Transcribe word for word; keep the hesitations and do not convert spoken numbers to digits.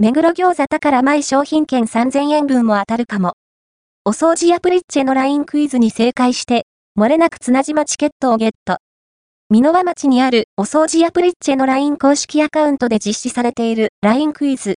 目黒餃子宝前商品券さんぜんえんぶんも当たるかも。お掃除アプリッチェの ライン クイズに正解して、漏れなく綱島チケットをゲット。美濃和町にあるお掃除アプリッチェの ライン 公式アカウントで実施されている ライン クイズ。